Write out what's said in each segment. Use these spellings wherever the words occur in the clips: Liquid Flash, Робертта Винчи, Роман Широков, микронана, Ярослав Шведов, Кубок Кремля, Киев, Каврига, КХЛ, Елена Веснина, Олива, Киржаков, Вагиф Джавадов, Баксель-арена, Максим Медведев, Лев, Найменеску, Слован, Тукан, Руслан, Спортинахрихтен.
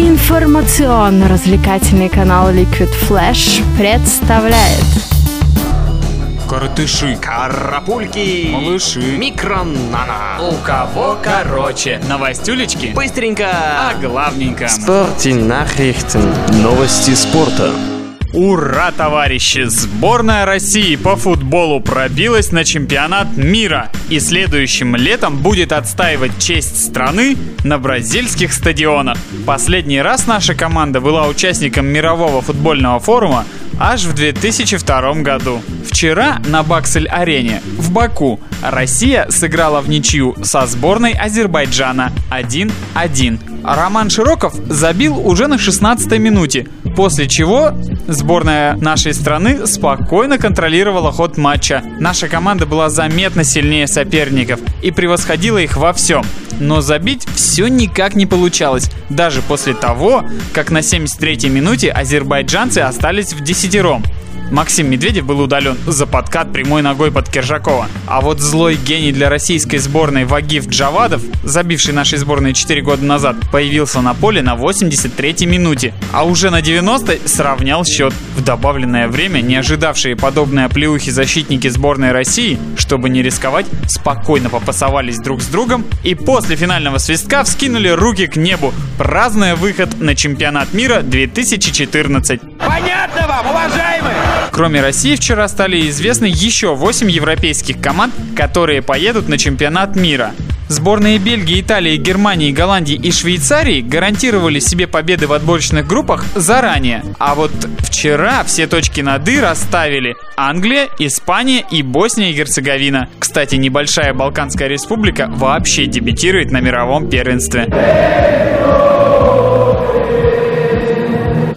Информационно-развлекательный канал Liquid Flash представляет Коротыши, карапульки, малыши, микронана. У кого короче? Новостюлечки, быстренько, а главненько Спортинахрихтен. Новости спорта. Ура, товарищи! Сборная России по футболу пробилась на чемпионат мира и следующим летом будет отстаивать честь страны на бразильских стадионах. Последний раз наша команда была участником мирового футбольного форума аж в 2002 году. Вчера на Баксель-арене в Баку Россия сыграла в ничью со сборной Азербайджана 1-1. Роман Широков забил уже на 16-й минуте, после чего сборная нашей страны спокойно контролировала ход матча. Наша команда была заметно сильнее соперников и превосходила их во всем. Но забить все никак не получалось, даже после того, как на 73-й минуте азербайджанцы остались вдесятером. Максим Медведев был удален за подкат прямой ногой под Киржакова. А вот злой гений для российской сборной Вагиф Джавадов, забивший нашей сборной 4 года назад, появился на поле на 83-й минуте, а уже на 90-й сравнял счет. В добавленное время не ожидавшие подобные оплеухи защитники сборной России, чтобы не рисковать, спокойно попасовались друг с другом и после финального свистка вскинули руки к небу, празднуя выход на чемпионат мира 2014. Понятно вам, уважаемые! Кроме России вчера стали известны еще 8 европейских команд, которые поедут на чемпионат мира. Сборные Бельгии, Италии, Германии, Голландии и Швейцарии гарантировали себе победы в отборочных группах заранее. А вот вчера все точки над «и» расставили Англия, Испания и Босния и Герцеговина. Кстати, небольшая Балканская республика вообще дебютирует на мировом первенстве.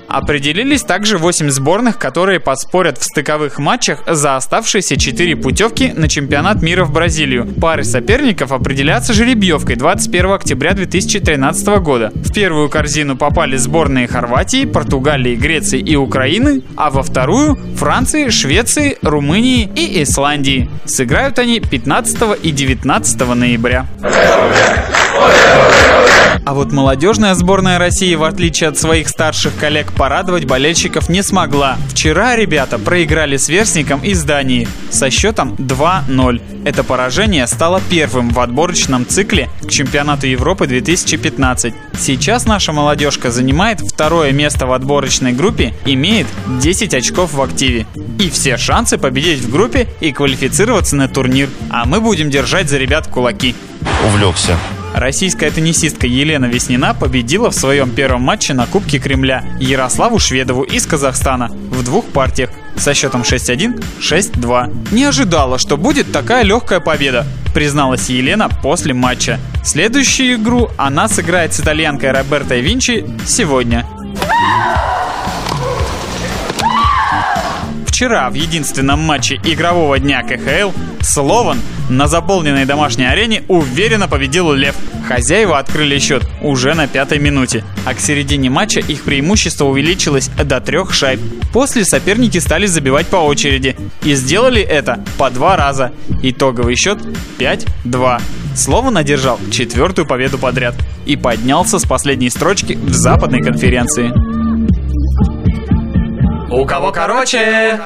Определились также 8 сборных, которые поспорят в стыковых матчах за оставшиеся 4 путевки на чемпионат мира в Бразилию. Пары соперников определятся жеребьевкой 21 октября 2013 года. В первую корзину попали сборные Хорватии, Португалии, Греции и Украины, а во вторую – Франции, Швеции, Румынии и Исландии. Сыграют они 15 и 19 ноября. А вот молодежная сборная России, в отличие от своих старших коллег, порадовать болельщиков не смогла. Вчера ребята проиграли сверстникам из Дании со счетом 2-0. Это поражение стало первым в отборочном цикле к чемпионату Европы 2015. Сейчас наша молодежка занимает второе место в отборочной группе, имеет 10 очков в активе. И все шансы победить в группе и квалифицироваться на турнир. А мы будем держать за ребят кулаки. Увлекся. Российская теннисистка Елена Веснина победила в своем первом матче на Кубке Кремля Ярославу Шведову из Казахстана в 2 партиях со счетом 6-1, 6-2. Не ожидала, что будет такая легкая победа, призналась Елена после матча. Следующую игру она сыграет с итальянкой Робертой Винчи сегодня. Вчера в единственном матче игрового дня КХЛ Слован на заполненной домашней арене уверенно победил Лев. Хозяева открыли счет уже на 5-й минуте, а к середине матча их преимущество увеличилось до 3 шайб. После соперники стали забивать по очереди и сделали это по 2 раза. Итоговый счет 5-2. Слован одержал 4-ю победу подряд и поднялся с последней строчки в Западной конференции. У кого короче?